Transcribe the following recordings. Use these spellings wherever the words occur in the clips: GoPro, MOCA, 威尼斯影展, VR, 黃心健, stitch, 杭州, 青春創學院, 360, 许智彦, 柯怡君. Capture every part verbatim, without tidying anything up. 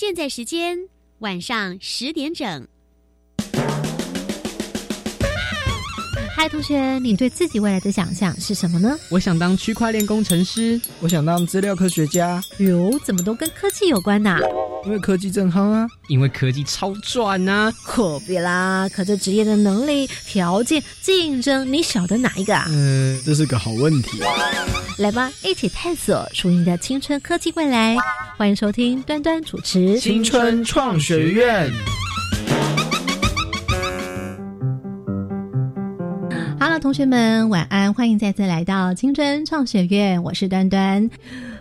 现在时间晚上十点整。嗨，同学，你对自己未来的想象是什么呢？我想当区块链工程师，我想当资料科学家。哟，怎么都跟科技有关啊？因为科技正夯啊，因为科技超赚啊。可别啦，可这职业的能力、条件、竞争，你晓得哪一个啊？嗯，这是个好问题。来吧，一起探索属于你的青春科技未来。欢迎收听端端主持青春创学院。Hello， 同学们，晚安！欢迎再次来到青春创学院，我是端端。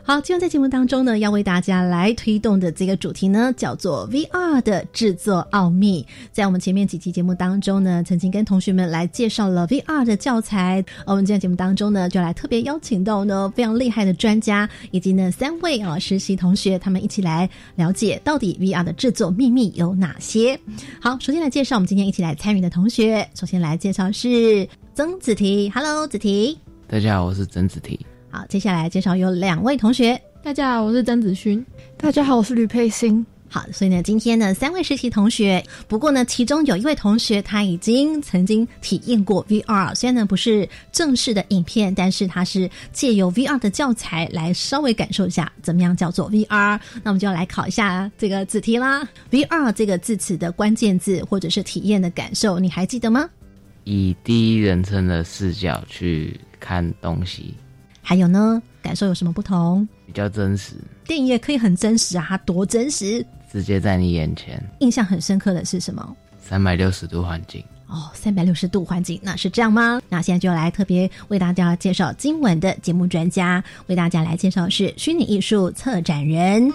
好，今天在节目当中呢，要为大家来推动的这个主题呢，叫做 V R 的制作奥秘。在我们前面几期节目当中呢，曾经跟同学们来介绍了 V R 的教材。我们今天节目当中呢，就来特别邀请到呢非常厉害的专家，以及呢三位啊、哦、实习同学，他们一起来了解到底 V R 的制作秘密有哪些。好，首先来介绍我们今天一起来参与的同学。首先来介绍是曾子提 ，Hello， 子提。大家好，我是曾子提。好，接下来介绍有两位同学。大家好，我是曾子勋。大家好，我是吕佩欣。好，所以呢，今天呢，三位实习同学，不过呢，其中有一位同学他已经曾经体验过 V R， 虽然呢不是正式的影片，但是他是借由 V R 的教材来稍微感受一下怎么样叫做 V R。 那我们就要来考一下这个子题啦， V R 这个字词的关键字或者是体验的感受，你还记得吗？以第一人称的视角去看东西。还有呢，感受有什么不同？比较真实。电影也可以很真实啊，多真实，直接在你眼前。印象很深刻的是什么？三百六十度环境。哦，三百六十度环境，那是这样吗？那现在就来特别为大家介绍今晚的节目专家，为大家来介绍是虚拟艺术策展人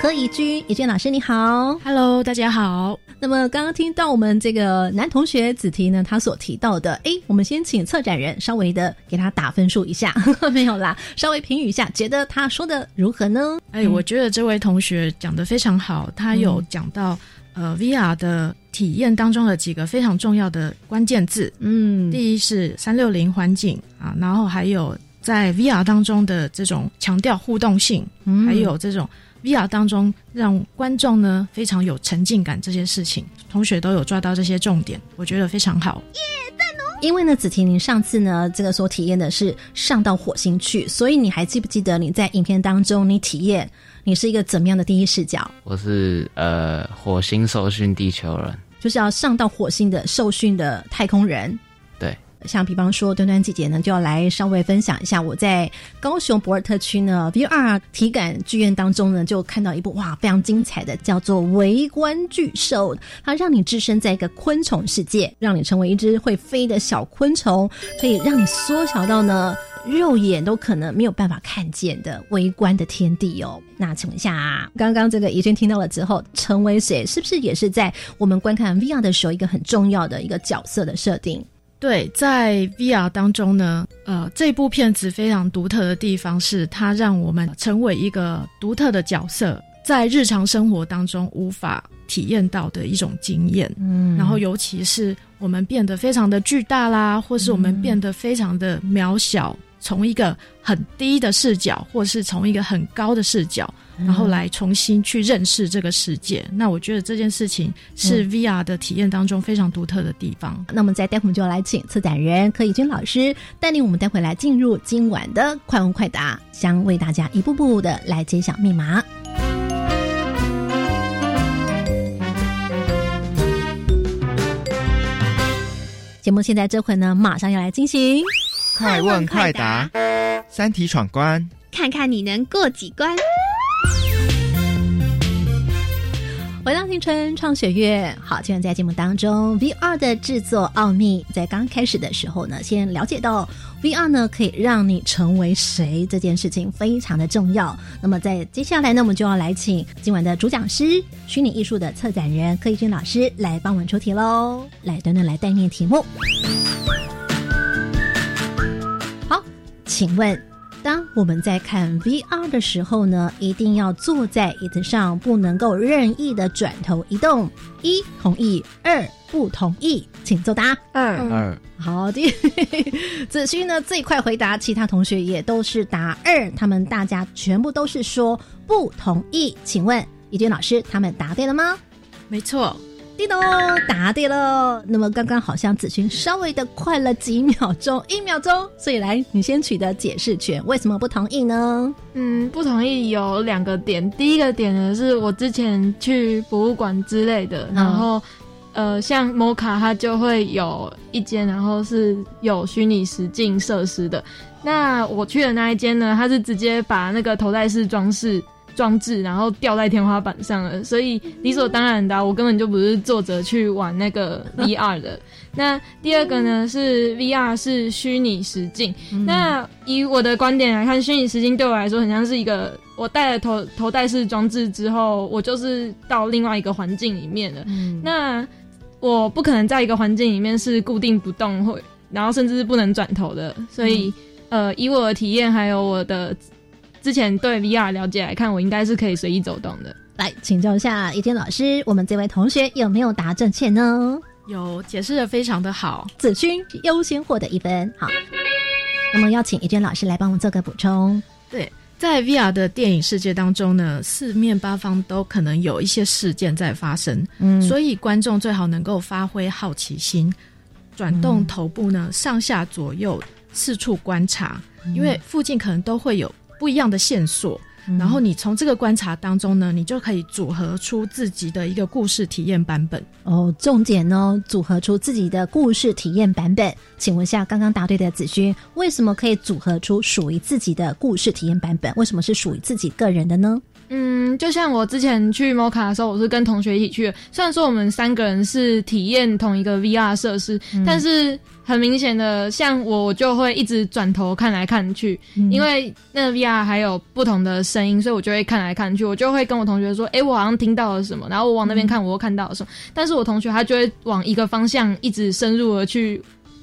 柯怡君。怡君老师你好。 Hello， 大家好。那么刚刚听到我们这个男同学子提呢，他所提到的，诶，我们先请策展人稍微的给他打分数一下。没有啦，稍微评语一下，觉得他说的如何呢？哎，我觉得这位同学讲得非常好，他有讲到、嗯、呃 V R 的体验当中的几个非常重要的关键字。嗯，第一是三六零环境啊，然后还有在 V R 当中的这种强调互动性、嗯、还有这种V R 当中让观众呢非常有沉浸感，这些事情同学都有抓到这些重点，我觉得非常好。因为呢，子提您上次呢这个所体验的是上到火星去，所以你还记不记得你在影片当中你体验你是一个怎么样的第一视角？我是呃火星受训地球人，就是要上到火星的受训的太空人。对，像比方说端端姐姐呢就要来稍微分享一下，我在高雄博尔特区呢 V R 体感剧院当中呢就看到一部哇非常精彩的叫做微观巨兽，它让你置身在一个昆虫世界，让你成为一只会飞的小昆虫，可以让你缩小到呢肉眼都可能没有办法看见的微观的天地哦。那请问一下、啊、刚刚这个怡君听到了之后，成为谁是不是也是在我们观看 V R 的时候一个很重要的一个角色的设定？对，在 V R 当中呢，呃，这部片子非常独特的地方是它让我们成为一个独特的角色，在日常生活当中无法体验到的一种经验。嗯，然后尤其是我们变得非常的巨大啦，或是我们变得非常的渺小、嗯、从一个很低的视角或是从一个很高的视角然后来重新去认识这个世界、嗯、那我觉得这件事情是 V R 的体验当中非常独特的地方、嗯、那么再待会我们就来请策展人柯怡君老师带领我们待会来进入今晚的快问快答，将为大家一步步的来揭晓密码。节目现在这回呢马上要来进行快问快答，三题闯关，看看你能过几关。回到青春创学院，好，今晚在节目当中 V R 的制作奥秘，在刚开始的时候呢，先了解到 V R 呢可以让你成为谁这件事情非常的重要。那么在接下来呢，我们就要来请今晚的主讲师虚拟艺术的策展人柯怡君老师来帮我们出题咯。来，端端来带念题目。好，请问当我们在看 V R 的时候呢，一定要坐在椅子上，不能够任意的转头移动。一同意，二不同意，请作答。二二，好的。子勋呢最快回答，其他同学也都是答二，他们大家全部都是说不同意。请问怡君老师他们答对了吗？没错，叮咚，答对了。那么刚刚好像子萱稍微的快了几秒钟，一秒钟，所以来你先取得解释权，为什么不同意呢？嗯，不同意有两个点。第一个点呢是我之前去博物馆之类的，然后、嗯、呃，像 MOCA 它就会有一间，然后是有虚拟实境设施的。那我去的那一间呢，它是直接把那个头戴式装饰装置然后掉在天花板上了，所以理所当然的、啊、我根本就不是坐着去玩那个 V R 的。那第二个呢是 V R 是虚拟实境、嗯、那以我的观点来看，虚拟实境对我来说很像是一个我戴了头头戴式装置之后，我就是到另外一个环境里面了、嗯、那我不可能在一个环境里面是固定不动会，然后甚至是不能转头的，所以、嗯、呃，以我的体验还有我的之前对 V R 了解来看，我应该是可以随意走动的。来请教一下怡君老师，我们这位同学有没有答正确呢？有，解释的非常的好，子君优先获得一分。好，那么要请怡君老师来帮我们做个补充。对，在 V R 的电影世界当中呢，四面八方都可能有一些事件在发生、嗯、所以观众最好能够发挥好奇心，转动头部呢、嗯、上下左右四处观察、嗯、因为附近可能都会有不一样的线索，然后你从这个观察当中呢，你就可以组合出自己的一个故事体验版本。哦，重点哦，组合出自己的故事体验版本。请问一下，刚刚答对的子萱，为什么可以组合出属于自己的故事体验版本？为什么是属于自己个人的呢？嗯，就像我之前去 MOCA 的时候，我是跟同学一起去的，虽然说我们三个人是体验同一个 V R 设施、嗯、但是很明显的，像我我就会一直转头看来看去、嗯、因为那个 V R 还有不同的声音，所以我就会看来看去，我就会跟我同学说诶、欸、我好像听到了什么，然后我往那边看、嗯、我又看到了什么，但是我同学他就会往一个方向一直深入的去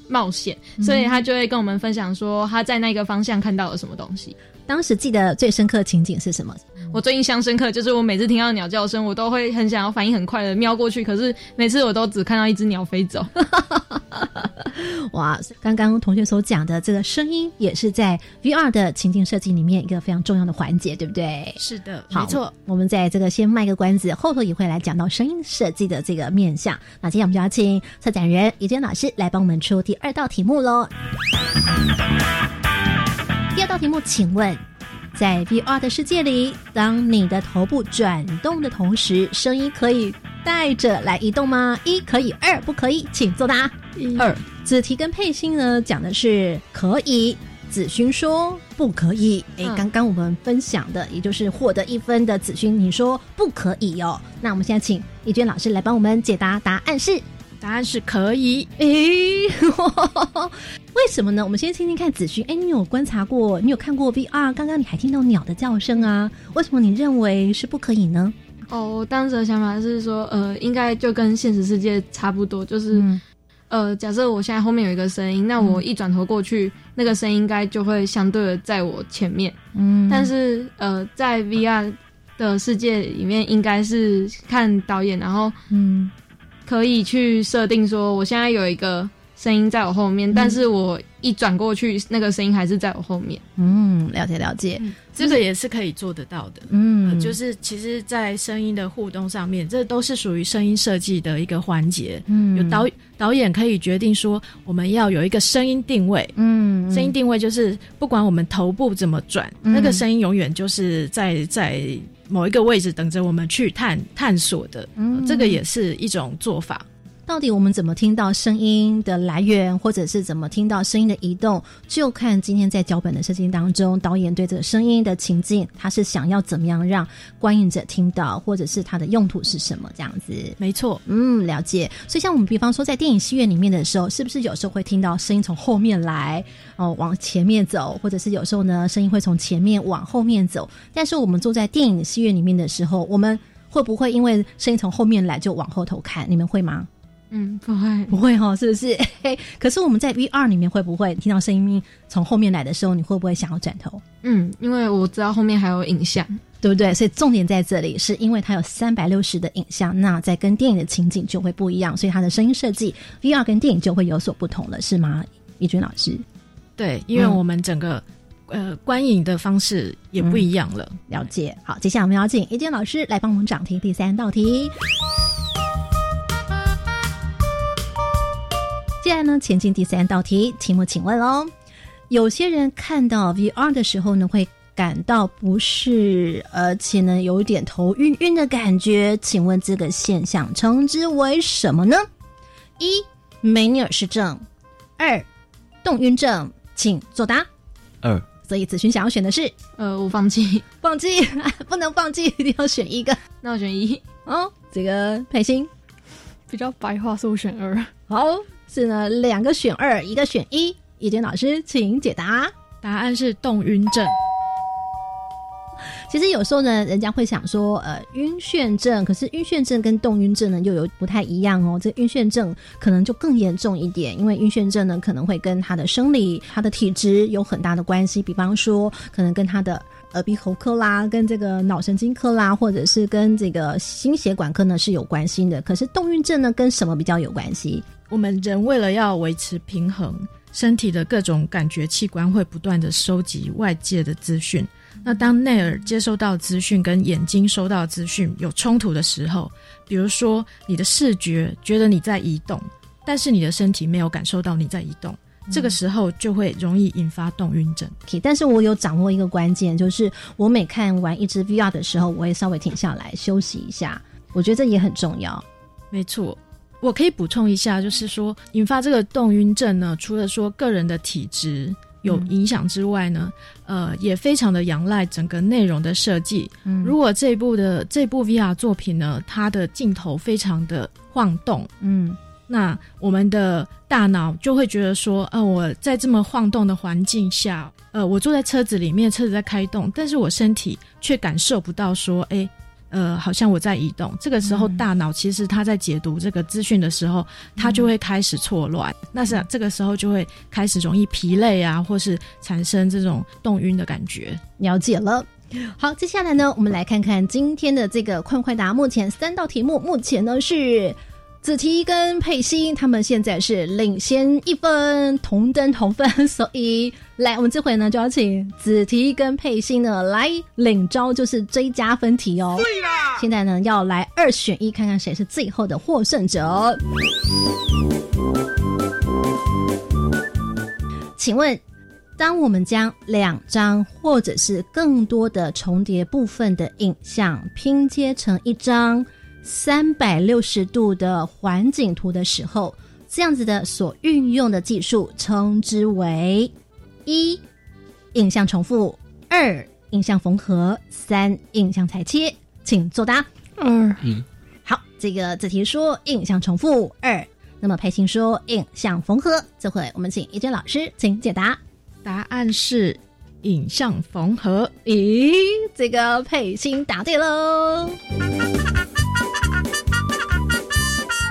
冒险，所以他就会跟我们分享说他在那个方向看到了什么东西。当时记得最深刻的情景是什么？我最印象深刻就是我每次听到鸟叫声，我都会很想要反应很快的瞄过去，可是每次我都只看到一只鸟飞走。哇，刚刚同学所讲的这个声音也是在 V R 的情景设计里面一个非常重要的环节，对不对？是的，没错。我们在这个先卖个关子，后头也会来讲到声音设计的这个面向。那今天我们就要请策展人怡君老师来帮我们出第二道题目咯。第二道题目，请问在 V R 的世界里，当你的头部转动的同时，声音可以带着来移动吗？一可以，二不可以，请作答。二，子提跟佩欣呢讲的是可以，子萱说不可以。诶，刚刚我们分享的也就是获得一分的子萱，你说不可以哦。那我们现在请怡君老师来帮我们解答，答案是答案是可以。诶、欸，为什么呢？我们先听听看子萱。诶、欸，你有观察过，你有看过 V R？ 刚刚你还听到鸟的叫声啊，为什么你认为是不可以呢？哦，我当时的想法是说，呃，应该就跟现实世界差不多，就是，嗯、呃，假设我现在后面有一个声音，那我一转头过去，嗯、那个声音应该就会相对的在我前面。嗯，但是呃，在 V R 的世界里面，应该是看导演，然后嗯。可以去设定说我现在有一个声音在我后面、嗯、但是我一转过去那个声音还是在我后面。嗯，了解了解、嗯、这个也是可以做得到的。嗯、呃，就是其实在声音的互动上面，这都是属于声音设计的一个环节。嗯，有导导演可以决定说我们要有一个声音定位。嗯，声音定位就是不管我们头部怎么转、嗯、那个声音永远就是在在某一个位置等着我们去探探索的、嗯呃、这个也是一种做法。到底我们怎么听到声音的来源，或者是怎么听到声音的移动，就看今天在脚本的设计当中，导演对这个声音的情境，他是想要怎么样让观影者听到，或者是他的用途是什么，这样子。没错，嗯，了解。所以像我们比方说在电影戏院里面的时候，是不是有时候会听到声音从后面来，哦、呃，往前面走，或者是有时候呢，声音会从前面往后面走。但是我们坐在电影戏院里面的时候，我们会不会因为声音从后面来就往后头看？你们会吗？嗯，不会，不会齁，是不是？可是我们在 V R 里面会不会听到声音从后面来的时候，你会不会想要转头？嗯，因为我知道后面还有影像，对不对？所以重点在这里，是因为它有三百六十的影像，那在跟电影的情景就会不一样，所以它的声音设计 V R 跟电影就会有所不同了，是吗？怡君老师？对，因为我们整个、嗯呃观影的方式也不一样了、嗯、了解。好，接下来我们要请一健老师来帮我们掌题第三道题。接下来呢，前进第三道题，题目请问哦，有些人看到 V R 的时候呢会感到不适，而且呢有一点头晕晕的感觉，请问这个现象称之为什么呢？一、梅尼尔氏症，二、动晕症，请作答。二。所以子勋想要选的是呃我放弃放弃不能放弃，一定要选一个。那我选一哦。这个佩欣比较白话，所以我选二。好，是呢，两个选二，一个选一。一健老师请解答。答案是动晕症。其实有时候呢，人家会想说，呃，晕眩症，可是晕眩症跟动晕症呢又有不太一样哦。这晕眩症可能就更严重一点，因为晕眩症呢可能会跟他的生理、他的体质有很大的关系，比方说可能跟他的耳鼻喉科啦，跟这个脑神经科啦，或者是跟这个心血管科呢是有关系的。可是动晕症呢跟什么比较有关系？我们人为了要维持平衡，身体的各种感觉器官会不断的收集外界的资讯，那当内耳接收到资讯跟眼睛收到资讯有冲突的时候，比如说你的视觉觉得你在移动，但是你的身体没有感受到你在移动，这个时候就会容易引发动晕症、嗯、但是我有掌握一个关键，就是我每看完一支 V R 的时候，我会稍微停下来休息一下，我觉得这也很重要。没错，我可以补充一下，就是说引发这个动晕症呢，除了说个人的体质有影响之外呢、嗯、呃，也非常的仰赖整个内容的设计、嗯、如果这部的这部 V R 作品呢，它的镜头非常的晃动，嗯，那我们的大脑就会觉得说，呃，我在这么晃动的环境下，呃，我坐在车子里面，车子在开动，但是我身体却感受不到说，诶呃，好像我在移动。这个时候大脑其实它在解读这个资讯的时候，它就会开始错乱，那是这个时候就会开始容易疲累啊，或是产生这种动晕的感觉。了解了。好，接下来呢，我们来看看今天的这个快快答。目前三道题目，目前呢是子缇跟佩欣他们现在是领先一分，同登同分，所以来，我们这回呢就要请子缇跟佩欣呢来领招，就是追加分题哦。对啦，现在呢要来二选一，看看谁是最后的获胜者。请问，当我们将两张或者是更多的重叠部分的影像拼接成一张三百六十度的环景图的时候，这样子的所运用的技术称之为：一、影像重复，二、影像缝合，三、影像裁切。请作答。二、嗯，好，这个子缇说影像重复二，那么佩欣说影像缝合。这回我们请一健老师请解答。答案是影像缝合。咦，这个佩欣答对喽。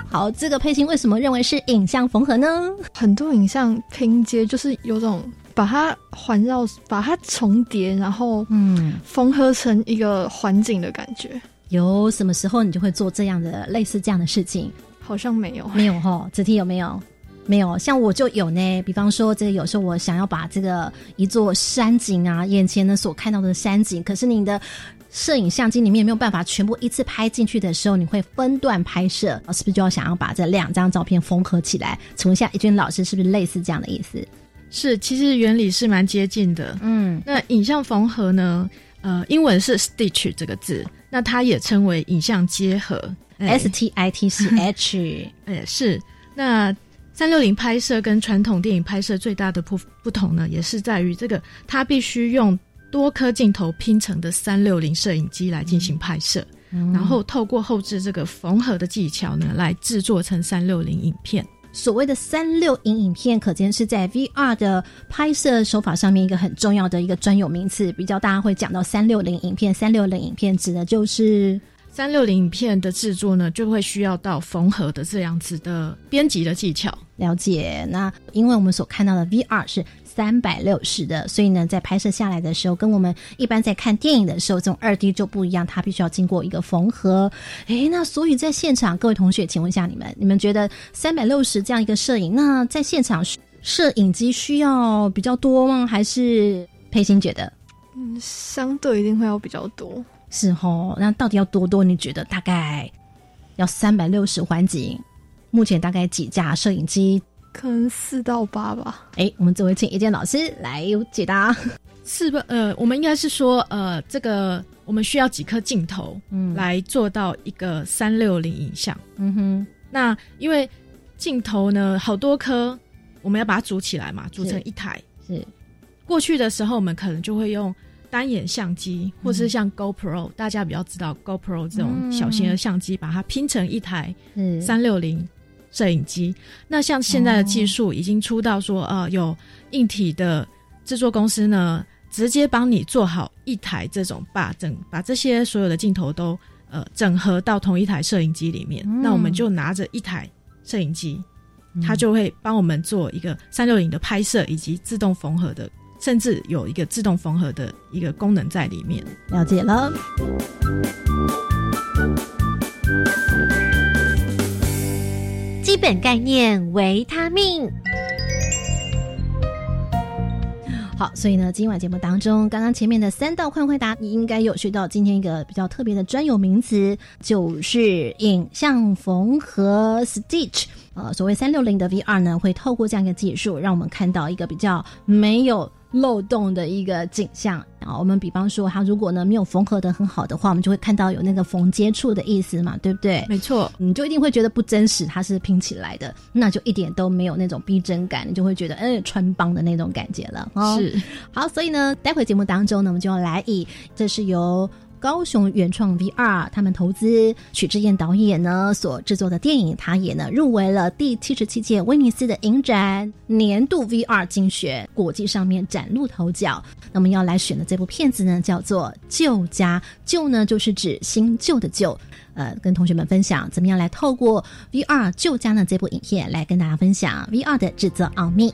好，这个佩欣为什么认为是影像缝合呢？很多影像拼接就是有种把它环绕，把它重叠，然后嗯，缝合成一个环境的感觉。有什么时候你就会做这样的类似这样的事情？好像没有，没有哈。子缇有没有？没有，像我就有呢。比方说，这个有时候我想要把这个一座山景啊，眼前呢所看到的山景，可是你的摄影相机里面没有办法全部一次拍进去的时候，你会分段拍摄，是不是就要想要把这两张照片缝合起来？请问一下，一健老师是不是类似这样的意思？是，其实原理是蛮接近的。嗯，那影像缝合呢？呃，英文是 stitch 这个字，那它也称为影像结合 ，S T I T C H。哎，是。那三六零拍摄跟传统电影拍摄最大的不不同呢，也是在于这个它必须用多颗镜头拼成的三六零摄影机来进行拍摄，嗯、然后透过后置这个缝合的技巧呢，来制作成三六零影片。所谓的三六零影片，可见是在 V R 的拍摄手法上面一个很重要的一个专有名词，比较大家会讲到三六零影片。三六零影片指的就是三六零影片的制作呢，就会需要到缝合的这样子的编辑的技巧。了解。那因为我们所看到的 V R 是三百六十的，所以呢在拍摄下来的时候跟我们一般在看电影的时候这种 二 D 就不一样，它必须要经过一个缝合。诶，那所以在现场，各位同学请问一下，你们你们觉得三百六十这样一个摄影，那在现场摄影机需要比较多吗？还是佩欣觉得？嗯，相对一定会要比较多。是哦，那到底要多多？你觉得大概要三百六十环景？目前大概几架摄影机？可能四到八吧。哎，我们这位请一健老师来解答。是吧？呃，我们应该是说，呃，这个我们需要几颗镜头，嗯，来做到一个三六零影像。嗯哼。那因为镜头呢，好多颗，我们要把它组起来嘛，组成一台。是。是过去的时候，我们可能就会用单眼相机，或是像 GoPro，、嗯、大家比较知道 GoPro 这种小型的相机，嗯、把它拼成一台三六零摄影机。那像现在的技术已经出到说，哦、呃，有硬体的制作公司呢，直接帮你做好一台这种把整把这些所有的镜头都呃整合到同一台摄影机里面。嗯、那我们就拿着一台摄影机，嗯、它就会帮我们做一个三六零的拍摄以及自动缝合的。甚至有一个自动缝合的一个功能在里面。了解了。基本概念，维他命。好，所以呢，今晚节目当中，刚刚前面的三道快问快答，你应该有学到今天一个比较特别的专有名词，就是影像缝合 stitch。呃，所谓三六零的 V R 呢，会透过这样一个技术，让我们看到一个比较没有漏洞的一个景象啊。我们比方说，它如果呢没有缝合的很好的话，我们就会看到有那个缝接触的意思嘛，对不对？没错，你就一定会觉得不真实，它是拼起来的，那就一点都没有那种逼真感，你就会觉得嗯、呃、穿帮的那种感觉了。哦、是，好，所以呢，待会节目当中呢，我们就要来以这是由高雄原创 V R 他们投资许智彦导演呢所制作的电影，他也呢入围了第七十七届威尼斯的影展年度 V R 精选，国际上面崭露头角。那么要来选的这部片子呢叫做旧家，旧呢就是指新旧的旧。呃，跟同学们分享怎么样来透过 V R 旧家呢这部影片来跟大家分享 V R 的制作奥秘。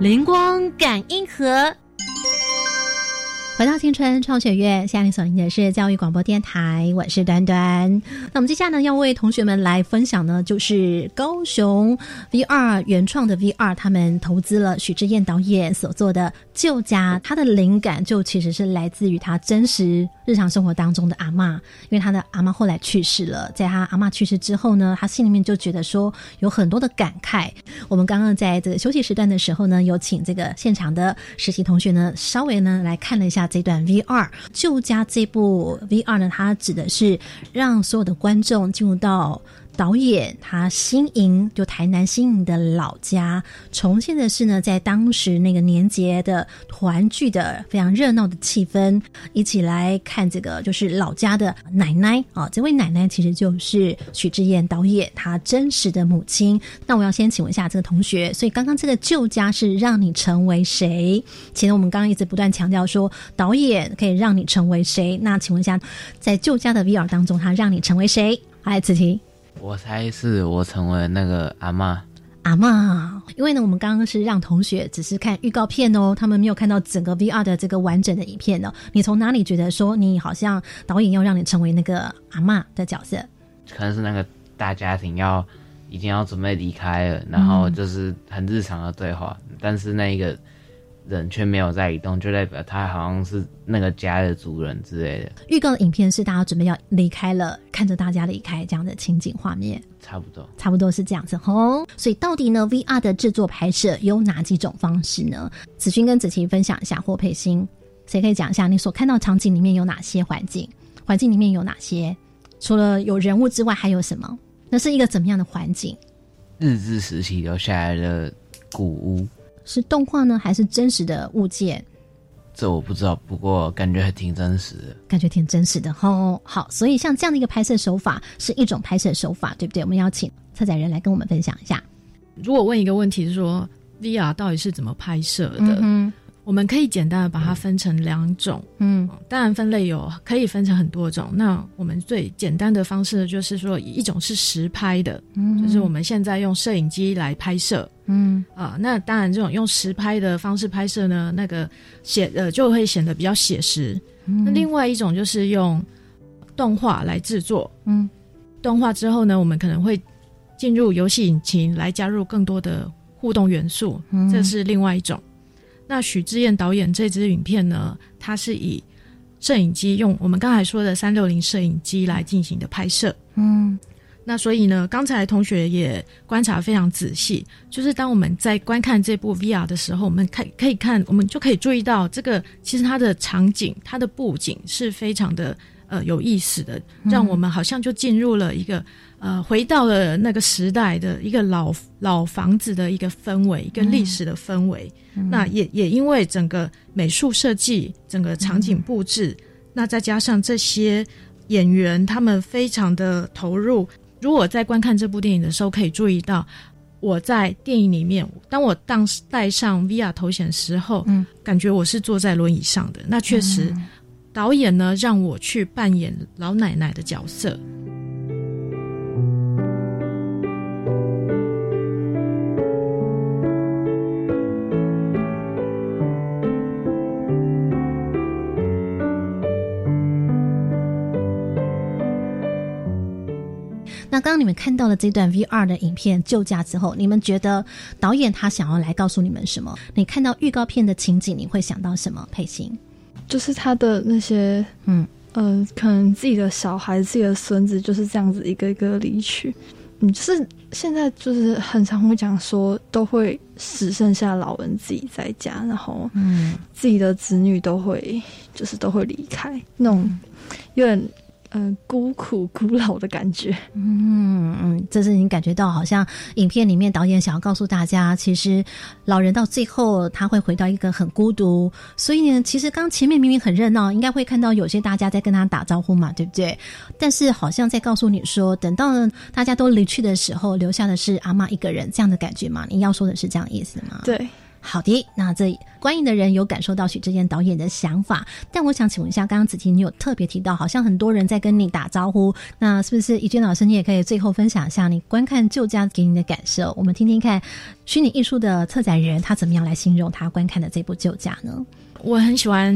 灵光感应盒，回到青春创学院，下面所听的是教育广播电台，我是端端。那我们接下来呢要为同学们来分享呢，就是高雄 V R 原创的 V R， 他们投资了许智彦导演所做的旧家，他的灵感就其实是来自于他真实日常生活当中的阿嬷，因为他的阿嬷后来去世了，在他阿嬷去世之后呢，他心里面就觉得说有很多的感慨。我们刚刚在这个休息时段的时候呢，有请这个现场的实习同学呢，稍微呢来看了一下这段 V R 旧家。这部 V R 呢，它指的是让所有的观众进入到导演他新营，就台南新营的老家，重现的是呢在当时那个年节的团聚的非常热闹的气氛。一起来看这个就是老家的奶奶啊，这位奶奶其实就是许智彦导演他真实的母亲。那我要先请问一下这个同学，所以刚刚这个旧家是让你成为谁？其实我们刚刚一直不断强调说导演可以让你成为谁，那请问一下在旧家的 V R 当中他让你成为谁？来，子琪。我猜是我成为那个阿嬷。阿嬷，因为呢我们刚刚是让同学只是看预告片哦，他们没有看到整个 V R 的这个完整的影片哦。你从哪里觉得说你好像导演要让你成为那个阿嬷的角色？可能是那个大家庭要已经要准备离开了，然后就是很日常的对话，嗯、但是那一个人却没有在移动，就代表他好像是那个家的主人之类的。预告的影片是大家准备要离开了，看着大家离开这样的情景画面，差不多差不多是这样子哦。所以到底呢 V R 的制作拍摄有哪几种方式呢？子勋跟子琪分享一下，或佩欣谁可以讲一下你所看到场景里面有哪些环境，环境里面有哪些，除了有人物之外还有什么？那是一个怎么样的环境？日治时期留下来的古屋，是动画呢还是真实的物件？这我不知道，不过感觉还挺真实的，感觉挺真实的哦。好，所以像这样的一个拍摄手法是一种拍摄手法，对不对？我们邀请策展人来跟我们分享一下。如果问一个问题是说 V R 到底是怎么拍摄的，嗯、我们可以简单的把它分成两种。嗯，当然分类有可以分成很多种，那我们最简单的方式就是说一种是实拍的，嗯、就是我们现在用摄影机来拍摄。嗯啊、呃，那当然，这种用实拍的方式拍摄呢，那个写呃就会显得比较写实。嗯、那另外一种就是用动画来制作。嗯，动画之后呢，我们可能会进入游戏引擎来加入更多的互动元素，这是另外一种。嗯、那许志燕导演这支影片呢，它是以摄影机用我们刚才说的三六零摄影机来进行的拍摄。嗯，那所以呢，刚才同学也观察非常仔细，就是当我们在观看这部 V R 的时候，我们看可以看，我们就可以注意到这个其实它的场景、它的布景是非常的呃有意思的，让我们好像就进入了一个呃回到了那个时代的一个老老房子的一个氛围，一个历史的氛围。嗯、那也也因为整个美术设计、整个场景布置，嗯、那再加上这些演员他们非常的投入。如果在观看这部电影的时候，可以注意到我在电影里面，当我当戴上 V R 头显时候，嗯，感觉我是坐在轮椅上的。那确实，导演呢让我去扮演老奶奶的角色。那刚刚你们看到了这段 V R 的影片就价之后，你们觉得导演他想要来告诉你们什么？你看到预告片的情景，你会想到什么？佩欣，就是他的那些，嗯呃，可能自己的小孩、自己的孙子就是这样子一个一个离去。嗯，就是现在就是很常会讲说，都会只剩下老人自己在家，然后嗯，自己的子女都会就是都会离开，那种有点。嗯，孤苦孤老的感觉。嗯嗯，这是你感觉到好像影片里面导演想要告诉大家，其实老人到最后他会回到一个很孤独。所以呢，其实刚前面明明很热闹，应该会看到有些大家在跟他打招呼嘛，对不对？但是好像在告诉你说，等到大家都离去的时候，留下的是阿嬷一个人，这样的感觉嘛？你要说的是这样意思吗？对。好的，那这观影的人有感受到许志燕导演的想法，但我想请问一下，刚刚子婷你有特别提到，好像很多人在跟你打招呼，那是不是怡娟老师你也可以最后分享一下你观看就价给你的感受？我们听听看虚拟艺术的策展人他怎么样来形容他观看的这部就价呢？我很喜欢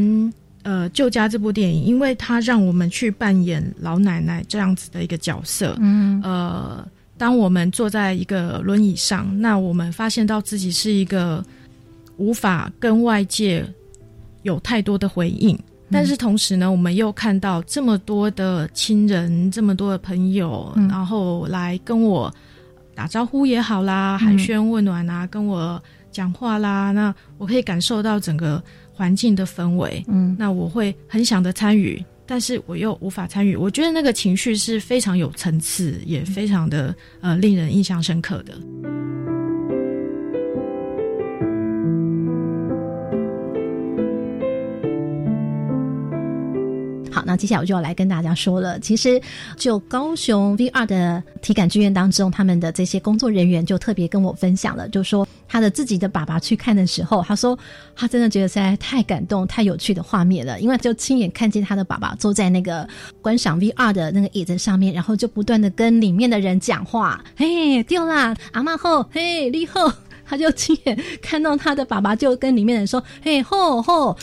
呃就价这部电影，因为他让我们去扮演老奶奶这样子的一个角色。嗯呃，当我们坐在一个轮椅上，那我们发现到自己是一个无法跟外界有太多的回应，但是同时呢，我们又看到这么多的亲人，这么多的朋友，嗯、然后来跟我打招呼也好啦，寒暄问暖啊，跟我讲话啦，那我可以感受到整个环境的氛围，嗯，那我会很想的参与，但是我又无法参与。我觉得那个情绪是非常有层次，也非常的呃令人印象深刻的。好，那接下来我就要来跟大家说了，其实就高雄 V R 的体感剧院当中，他们的这些工作人员就特别跟我分享了，就说他的自己的爸爸去看的时候，他说他真的觉得实在太感动太有趣的画面了，因为就亲眼看见他的爸爸坐在那个观赏 V R 的那个椅子上面，然后就不断的跟里面的人讲话，嘿对啦阿嬷好，嘿你好，他就亲眼看到他的爸爸就跟里面人说嘿吼吼，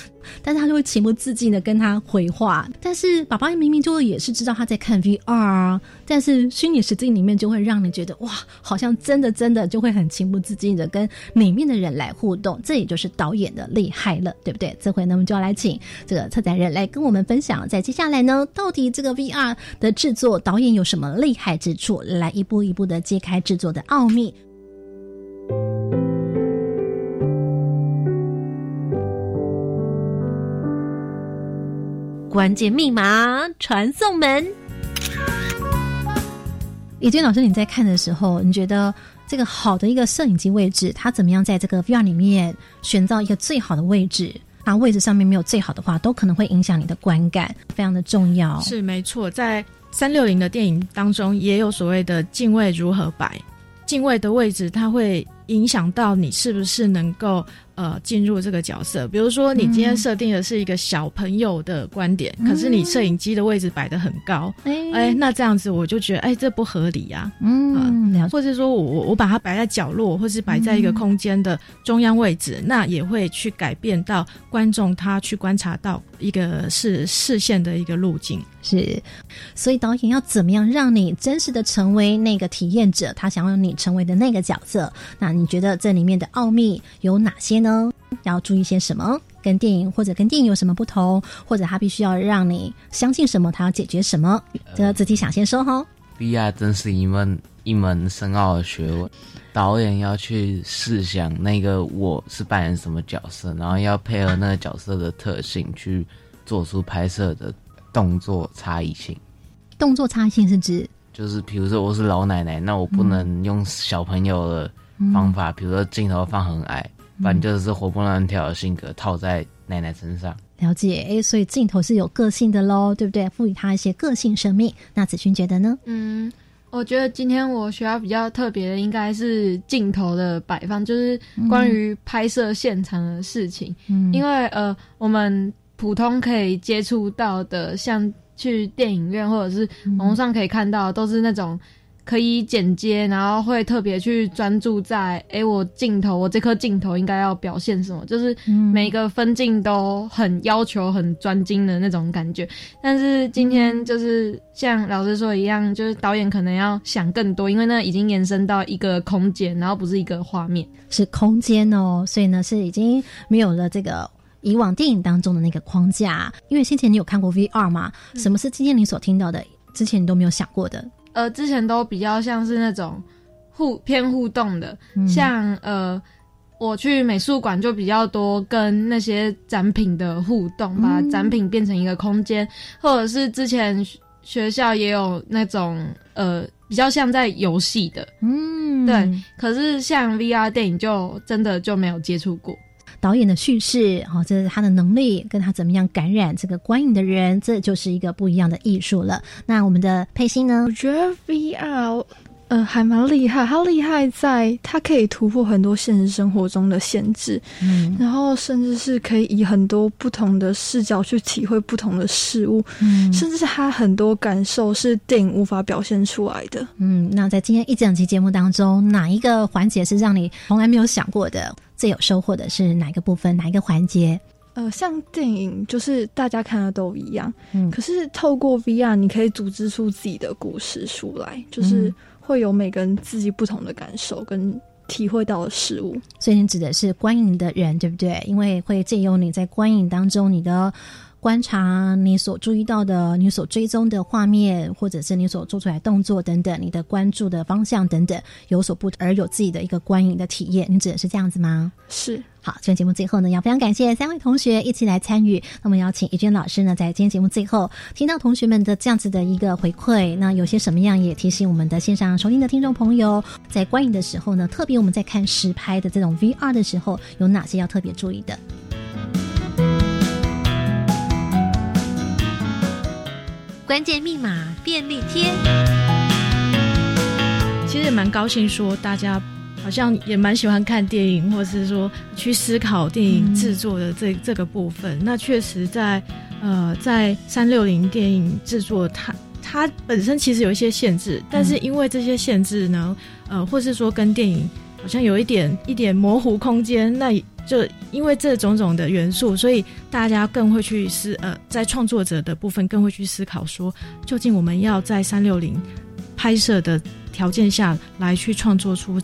但是他就会情不自禁的跟他回话，但是爸爸明明就也是知道他在看 V R， 但是虚拟实境里面就会让你觉得哇好像真的真的就会很情不自禁的跟里面的人来互动，这也就是导演的厉害了，对不对？这回呢我们就要来请这个策展人来跟我们分享，在接下来呢到底这个 V R 的制作导演有什么厉害之处，来一步一步的揭开制作的奥秘。关键密码传送门。怡娟老师，你在看的时候，你觉得这个好的一个摄影机位置，它怎么样在这个 V R 里面选到一个最好的位置？那位置上面没有最好的话，都可能会影响你的观感，非常的重要。是没错，在三六零的电影当中，也有所谓的镜位如何摆，镜位的位置它会影响到你是不是能够呃进入这个角色。比如说你今天设定的是一个小朋友的观点，嗯、可是你摄影机的位置摆得很高，哎、嗯欸，那这样子我就觉得哎、欸、这不合理啊。嗯，呃、或者说我我把它摆在角落，或是摆在一个空间的中央位置，嗯、那也会去改变到观众他去观察到一个是视线的一个路径。是，所以导演要怎么样让你真实的成为那个体验者，他想要你成为的那个角色，那你觉得这里面的奥秘有哪些呢？要注意些什么？跟电影或者跟电影有什么不同？或者它必须要让你相信什么？它要解决什么？这个自己想先说哈。V R 真是一门一门深奥的学问，导演要去试想那个我是扮演什么角色，然后要配合那个角色的特性去做出拍摄的动作差异性。动作差异性是指？就是比如说我是老奶奶，那我不能用小朋友的方法，比、嗯、如说镜头放很矮，不然就是活蹦乱跳的性格套在奶奶身上。了解，哎，所以镜头是有个性的咯，对不对？赋予它一些个性生命。那子勋觉得呢？嗯，我觉得今天我学到比较特别的应该是镜头的摆放，就是关于拍摄现场的事情。嗯，因为呃，我们普通可以接触到的，像去电影院或者是网络上可以看到的，都是那种可以剪接，然后会特别去专注在诶我镜头我这颗镜头应该要表现什么，就是每一个分镜都很要求很专精的那种感觉。但是今天就是像老师说一样，就是导演可能要想更多，因为那已经延伸到一个空间，然后不是一个画面，是空间哦。所以呢是已经没有了这个以往电影当中的那个框架。因为先前你有看过 V R 嘛、嗯、什么是今天你所听到的之前你都没有想过的？呃，之前都比较像是那种互偏互动的、嗯、像呃我去美术馆就比较多跟那些展品的互动，把展品变成一个空间、嗯、或者是之前学校也有那种呃比较像在游戏的，嗯，对。可是像 V R 电影就真的就没有接触过。导演的叙事、哦、这是他的能力，跟他怎么样感染这个观影的人，这就是一个不一样的艺术了。那我们的佩欣呢？我觉得 V R 呃还蛮厉害，他厉害在他可以突破很多现实生活中的限制、嗯、然后甚至是可以以很多不同的视角去体会不同的事物、嗯、甚至是他很多感受是电影无法表现出来的。嗯，那在今天一整期节目当中，哪一个环节是让你从来没有想过的？最有收获的是哪一个部分，哪一个环节？呃，像电影就是大家看的都一样、嗯、可是透过 V R 你可以组织出自己的故事出来，就是会有每个人自己不同的感受跟体会到的事物。所以你指的是观影的人对不对？因为会借由你在观影当中你的观察，你所注意到的，你所追踪的画面，或者是你所做出来的动作等等，你的关注的方向等等有所不同，而有自己的一个观影的体验。你指的是这样子吗？是。好，今天节目最后呢，要非常感谢三位同学一起来参与。那么邀请怡娟老师呢，在今天节目最后听到同学们的这样子的一个回馈，那有些什么样也提醒我们的线上收听的听众朋友，在观影的时候呢，特别我们在看实拍的这种 V R 的时候，有哪些要特别注意的？关键密码便利贴。其实也蛮高兴说大家好像也蛮喜欢看电影，或是说去思考电影制作的这、嗯、这个部分。那确实在呃在三六零电影制作它它本身其实有一些限制，但是因为这些限制呢呃或是说跟电影好像有一点一点模糊空间，那就因为这种种的元素，所以大家更会去思呃，在创作者的部分更会去思考说，究竟我们要在三六零拍摄的条件下来去创作出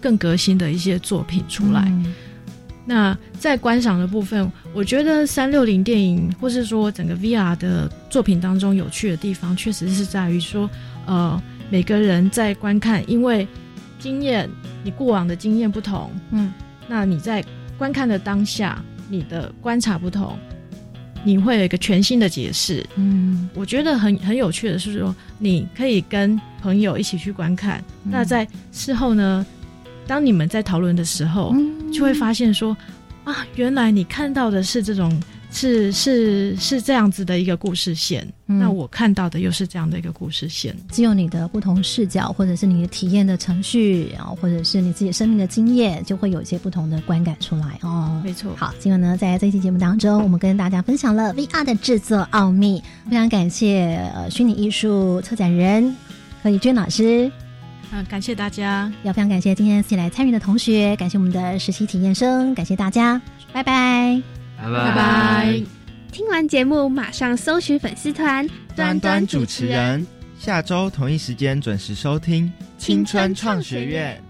更革新的一些作品出来、嗯、那在观赏的部分，我觉得三六零电影或是说整个 V R 的作品当中有趣的地方，确实是在于说呃，每个人在观看，因为经验你过往的经验不同，嗯，那你在观看的当下你的观察不同，你会有一个全新的解释。嗯，我觉得很很有趣的是说，你可以跟朋友一起去观看、嗯、那在事后呢，当你们在讨论的时候、嗯、就会发现说啊，原来你看到的是这种是是是这样子的一个故事线、嗯、那我看到的又是这样的一个故事线。只有你的不同视角，或者是你的体验的程序，或者是你自己生命的经验，就会有一些不同的观感出来哦。没错。好，今晚呢在这期节目当中，我们跟大家分享了 V R 的制作奥秘，非常感谢、呃、虚拟艺术策展人何怡娟老师。嗯，感谢大家，也非常感谢今天一起来参与的同学，感谢我们的实习体验生，感谢大家，拜拜拜拜！听完节目，马上搜寻粉丝团端端主持人，下周同一时间准时收听青春创学院。